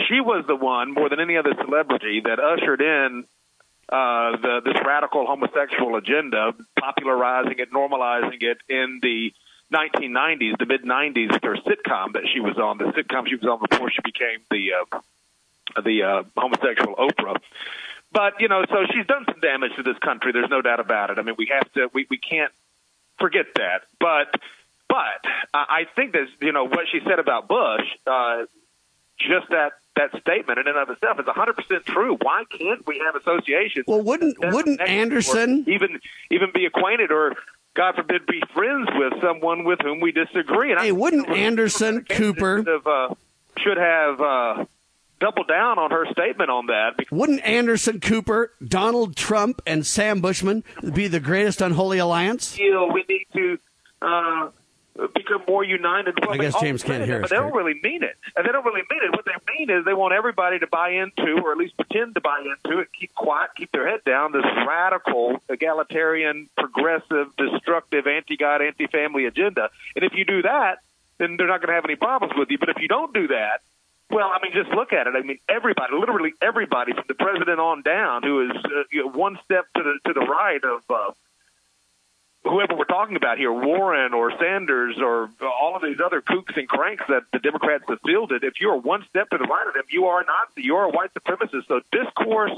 she was the one, more than any other celebrity, that ushered in uh, the, this radical homosexual agenda, popularizing it, normalizing it in the nineteen nineties, the mid nineties, with her sitcom that she was on, the sitcom she was on before she became the uh, the uh, homosexual Oprah. But, you know, so she's done some damage to this country. There's no doubt about it. I mean, we have to, we, we can't forget that. But, but I think that, you know, what she said about Bush, uh, just that that statement in and of itself is one hundred percent true. Why can't we have associations? Well, wouldn't wouldn't Anderson even even be acquainted or, God forbid, be friends with someone with whom we disagree? And hey, I wouldn't Anderson Cooper should have, uh, should have uh, doubled down on her statement on that? Wouldn't Anderson Cooper, Donald Trump, and Sam Bushman be the greatest unholy alliance? You know, we need to Uh, become more united. Well, I guess James can't hear us. But they don't really mean it. And they don't really mean it. What they mean is they want everybody to buy into, or at least pretend to buy into it, keep quiet, keep their head down, this radical, egalitarian, progressive, destructive, anti-God, anti-family agenda. And if you do that, then they're not going to have any problems with you. But if you don't do that, well, I mean, just look at it. I mean, everybody, literally everybody from the president on down who is uh, you know, one step to the, to the right of uh, whoever we're talking about here, Warren or Sanders or all of these other kooks and cranks that the Democrats have fielded, if you're one step to the right of them, you are not, you're a white supremacist. So discourse,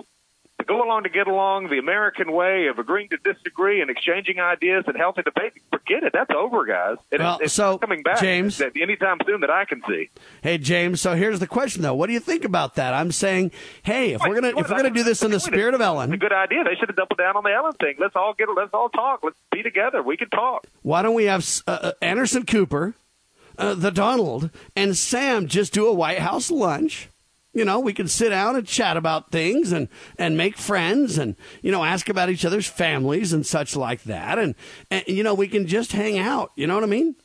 to go along to get along, the American way of agreeing to disagree and exchanging ideas and healthy debate, forget it. That's over, guys. It, well, it's so, not coming back James, anytime soon that I can see. Hey, James, so here's the question, though. What do you think about that? I'm saying, hey, if we're going to do this in the spirit of Ellen. It's a good idea. They should have doubled down on the Ellen thing. Let's all get, let's all talk. Let's be together. We can talk. Why don't we have uh, Anderson Cooper, uh, the Donald, and Sam just do a White House lunch? You know, we can sit down and chat about things and, and make friends and, you know, ask about each other's families and such like that. And, and, you know, we can just hang out. You know what I mean?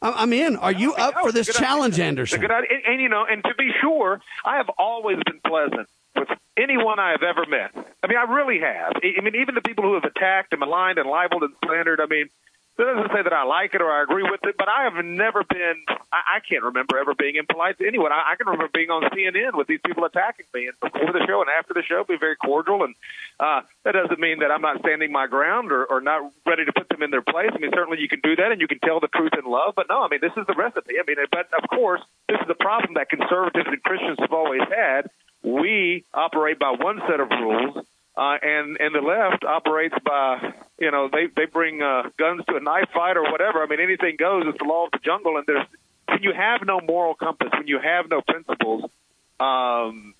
I'm in. Are you up for this challenge, Anderson? And, and, you know, and to be sure, I have always been pleasant with anyone I have ever met. I mean, I really have. I mean, even the people who have attacked and maligned and libeled and slandered, I mean, that doesn't say that I like it or I agree with it, but I have never been I, I can't remember ever being impolite to anyone. I, I can remember being on C N N with these people attacking me, and before the show and after the show, be very cordial. And uh, that doesn't mean that I'm not standing my ground or, or not ready to put them in their place. I mean, certainly you can do that, and you can tell the truth in love. But no, I mean, this is the recipe. I mean, but of course, this is the problem that conservatives and Christians have always had. We operate by one set of rules. Uh, and, and the left operates by, you know, they, they bring uh, guns to a knife fight or whatever. I mean, anything goes. It's the law of the jungle. And there's, when you have no moral compass, when you have no principles, um,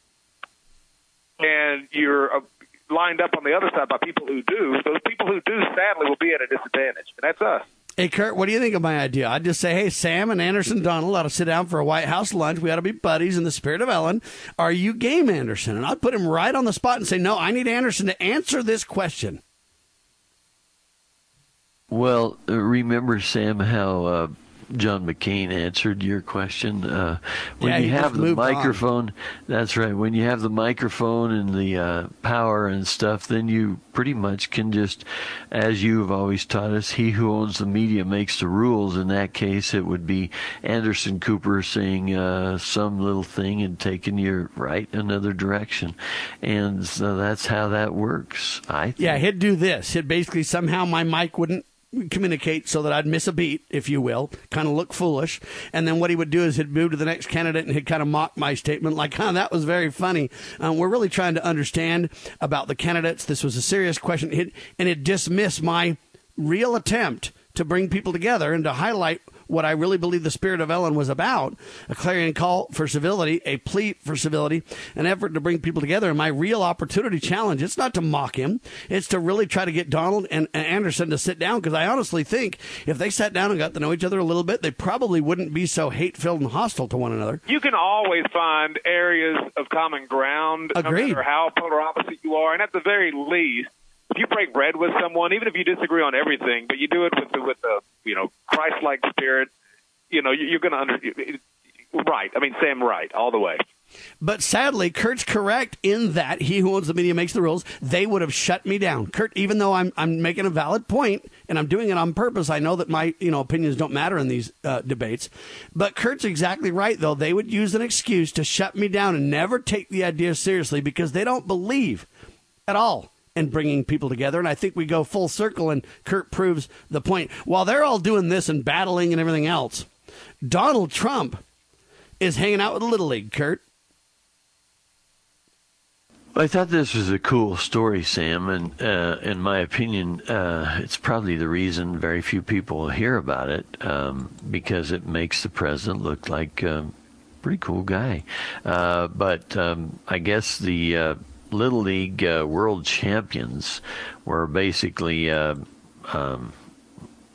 and you're uh, lined up on the other side by people who do, those people who do, sadly, will be at a disadvantage. And that's us. Hey, Kurt, what do you think of my idea? I'd just say, hey, Sam and Anderson Donald ought to sit down for a White House lunch. We ought to be buddies in the spirit of Ellen. Are you game, Anderson? And I'd put him right on the spot and say, no, I need Anderson to answer this question. Well, remember, Sam, how uh, John McCain answered your question? Uh, when yeah, you have the microphone, on. That's right. When you have the microphone and the uh, power and stuff, then you pretty much can just, as you have always taught us, he who owns the media makes the rules. In that case, it would be Anderson Cooper saying uh, some little thing and taking you right another direction. And so that's how that works, I think. Yeah, he'd do this. He'd basically somehow my mic wouldn't communicate so that I'd miss a beat, if you will, kind of look foolish. And then what he would do is he'd move to the next candidate and he'd kind of mock my statement like, huh, that was very funny. Um, we're really trying to understand about the candidates. This was a serious question. He'd, and it'd dismiss my real attempt to bring people together and to highlight what I really believe the spirit of Ellen was about, a clarion call for civility, a plea for civility, an effort to bring people together. And my real opportunity challenge, it's not to mock him. It's to really try to get Donald and Anderson to sit down, because I honestly think if they sat down and got to know each other a little bit, they probably wouldn't be so hate-filled and hostile to one another. You can always find areas of common ground, Agreed. No matter how polar opposite you are. And at the very least, if you break bread with someone, even if you disagree on everything, but you do it with the, with the you know Christ-like spirit, you know you, you're going to under right. I mean, Sam, right all the way. But sadly, Kurt's correct in that he who owns the media makes the rules. They would have shut me down, Kurt. Even though I'm I'm making a valid point and I'm doing it on purpose, I know that my you know opinions don't matter in these uh, debates. But Kurt's exactly right, though. They would use an excuse to shut me down and never take the idea seriously because they don't believe at all and bringing people together. And I think we go full circle, and Kurt proves the point. While they're all doing this and battling and everything else, Donald Trump is hanging out with Little League, Kurt. I thought this was a cool story, Sam, and uh, in my opinion, uh, it's probably the reason very few people hear about it, um, because it makes the president look like a pretty cool guy. Uh, but um, I guess the uh, Little League uh, world champions were basically, uh, um,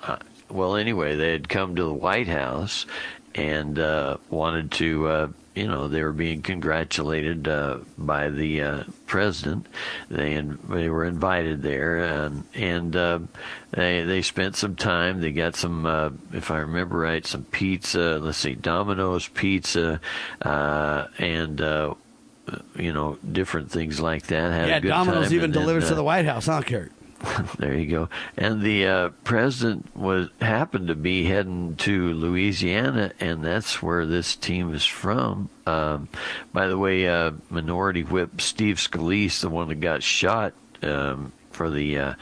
uh, well, anyway, they had come to the White House and uh, wanted to, uh, you know, they were being congratulated uh, by the uh, president. They in, they were invited there, and, and uh, they they spent some time. They got some, uh, if I remember right, some pizza. Let's see, Domino's pizza, uh, and. Uh, You know, different things like that. Had yeah, a good Domino's time. even and delivers then, uh, to the White House, huh, Kurt? There you go. And the uh, president was happened to be heading to Louisiana, and that's where this team is from. Um, by the way, uh, Minority Whip Steve Scalise, the one that got shot um, for the, uh,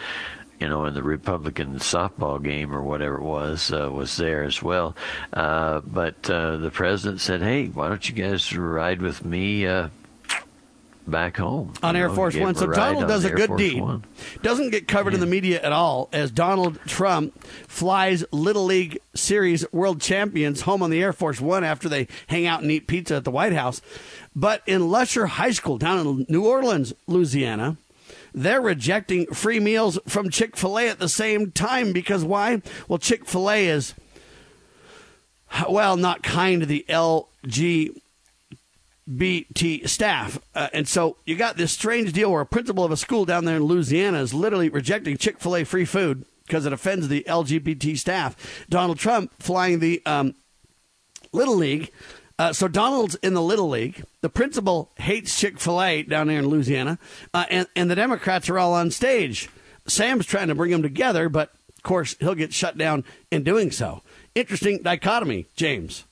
you know, in the Republican softball game or whatever it was, uh, was there as well. Uh, but uh, the president said, hey, why don't you guys ride with me uh back home on Air Force One. So Donald does a good deed. Doesn't get covered in the media at all, as Donald Trump flies Little League Series world champions home on the Air Force One after they hang out and eat pizza at the White House. But in Lusher High School down in New Orleans, Louisiana, they're rejecting free meals from Chick-fil-A at the same time. Because why? Well, Chick-fil-A is, well, not kind to the L G B T staff. Uh, and so you got this strange deal where a principal of a school down there in Louisiana is literally rejecting Chick-fil-A free food because it offends the L G B T staff. Donald Trump flying the um, Little League. Uh, so Donald's in the Little League. The principal hates Chick-fil-A down there in Louisiana. Uh, and, and the Democrats are all on stage. Sam's trying to bring them together, but, of course, he'll get shut down in doing so. Interesting dichotomy, James.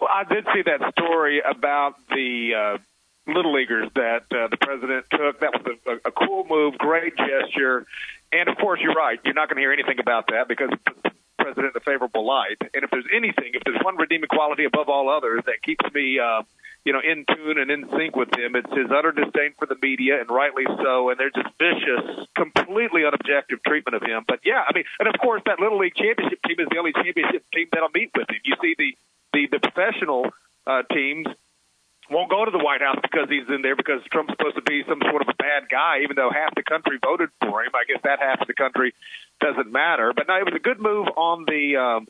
Well, I did see that story about the uh, Little Leaguers that uh, the president took. That was a, a cool move, great gesture. And, of course, you're right. You're not going to hear anything about that because the president in a favorable light. And if there's anything, if there's one redeeming quality above all others that keeps me uh, you know, in tune and in sync with him, it's his utter disdain for the media, and rightly so. And they're just vicious, completely unobjective treatment of him. But, yeah, I mean, and, of course, that Little League championship team is the only championship team that'll meet with him. You see the The, the professional uh, teams won't go to the White House because he's in there, because Trump's supposed to be some sort of a bad guy, even though half the country voted for him. I guess that half of the country doesn't matter. But, no, it was a good move on the um,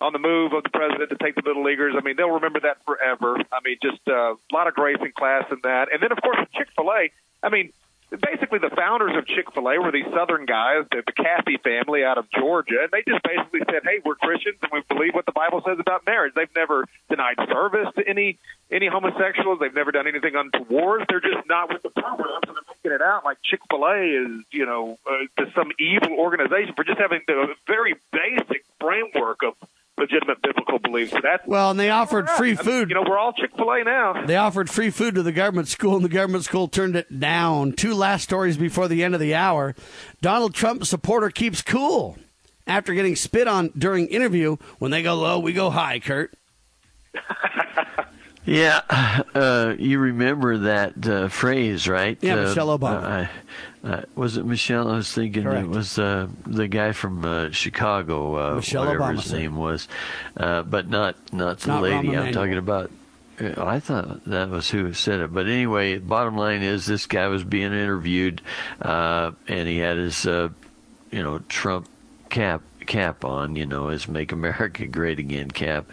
on the move of the president to take the Little Leaguers. I mean, they'll remember that forever. I mean, just uh, a lot of grace and class in that. And then, of course, with Chick-fil-A, I mean, basically the founders of Chick-fil-A were these Southern guys, the Cassie family out of Georgia, and they just basically said, hey, we're Christians and we believe what the Bible says about marriage. They've never denied service to any any homosexuals. They've never done anything untoward. They're just not with the program, so they're making it out like Chick-fil-A is, you know, uh, some evil organization for just having the very basic framework of legitimate biblical beliefs. So that's, well, and they offered right. free food. I mean, you know, we're all Chick-fil-A now. They offered free food to the government school, and the government school turned it down. Two last stories before the end of the hour. Donald Trump supporter keeps cool after getting spit on during interview. When they go low, we go high, Kurt. Yeah, uh, you remember that uh, phrase, right? Yeah, uh, Michelle Obama. Uh, uh, was it Michelle? I was thinking Correct. It was uh, the guy from uh, Chicago, uh, Michelle whatever Obama, his sir. name was, uh, but not not the not lady Rahm I'm Emanuel. talking about. I thought that was who said it. But anyway, bottom line is this guy was being interviewed, uh, and he had his, uh, you know, Trump cap. cap on, you know, his Make America Great Again cap,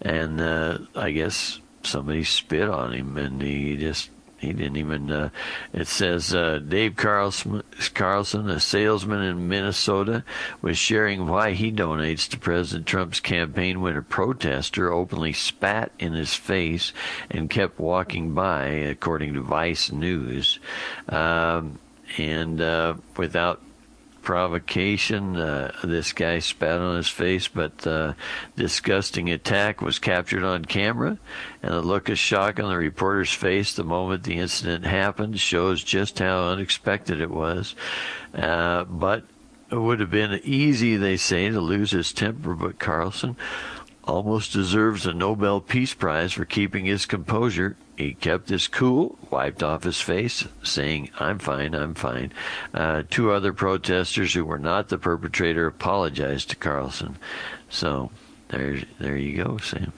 and uh, I guess somebody spit on him, and he just he didn't even uh, it says uh, Dave Carlson, Carlson, a salesman in Minnesota, was sharing why he donates to President Trump's campaign when a protester openly spat in his face and kept walking by, according to Vice News, um, and uh, without provocation, uh, this guy spat on his face, but uh, disgusting attack was captured on camera, and the look of shock on the reporter's face the moment the incident happened shows just how unexpected it was, uh, but it would have been easy, they say, to lose his temper, but Carlson almost deserves a Nobel Peace Prize for keeping his composure. He kept his cool, wiped off his face, saying, I'm fine, I'm fine. Uh, two other protesters who were not the perpetrator apologized to Carlson. So there, there you go, Sam.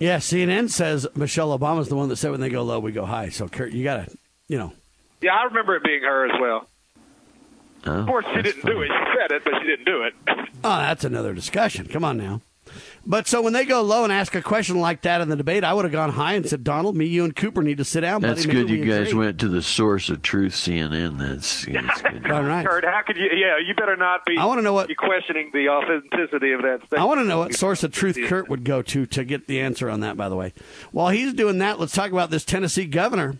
Yeah, C N N says Michelle Obama's the one that said when they go low, we go high. So, Kurt, you got to, you know. Yeah, I remember it being her as well. Oh, of course, she didn't funny. do it. She said it, but she didn't do it. Oh, that's another discussion. Come on now. But so when they go low and ask a question like that in the debate, I would have gone high and said, Donald, me, you, and Cooper need to sit down. That's buddy. Good. Maybe you guys agree. Went to the source of truth, C N N. That's, that's good. All right. Kurt, how could you? Yeah, you better not be. I want to know what, questioning the authenticity of that statement. I want to know what source of truth Kurt would go to to get the answer on that, by the way. While he's doing that, let's talk about this Tennessee governor.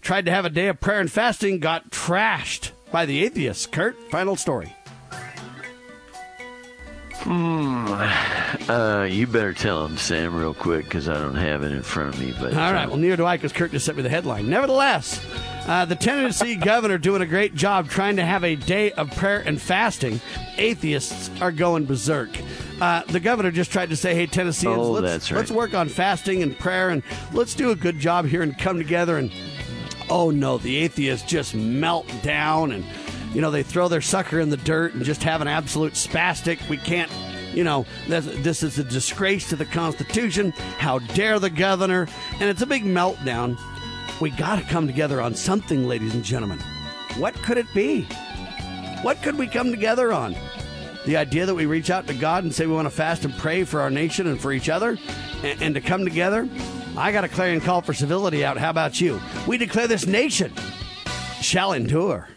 Tried to have a day of prayer and fasting, got trashed by the atheists. Kurt, final story. Mm, uh, you better tell him, Sam, real quick, because I don't have it in front of me. But All right. Um, well, neither do I, because Kurt just sent me the headline. Nevertheless, uh, the Tennessee governor doing a great job trying to have a day of prayer and fasting. Atheists are going berserk. Uh, the governor just tried to say, hey, Tennesseans, oh, let's, right. let's work on fasting and prayer, and let's do a good job here and come together. And, oh, no, the atheists just melt down and... You know, they throw their sucker in the dirt and just have an absolute spastic. We can't, you know, this, this is a disgrace to the Constitution. How dare the governor? And it's a big meltdown. We got to come together on something, ladies and gentlemen. What could it be? What could we come together on? The idea that we reach out to God and say we want to fast and pray for our nation and for each other and, and to come together? I got a clarion call for civility out. How about you? We declare this nation shall endure.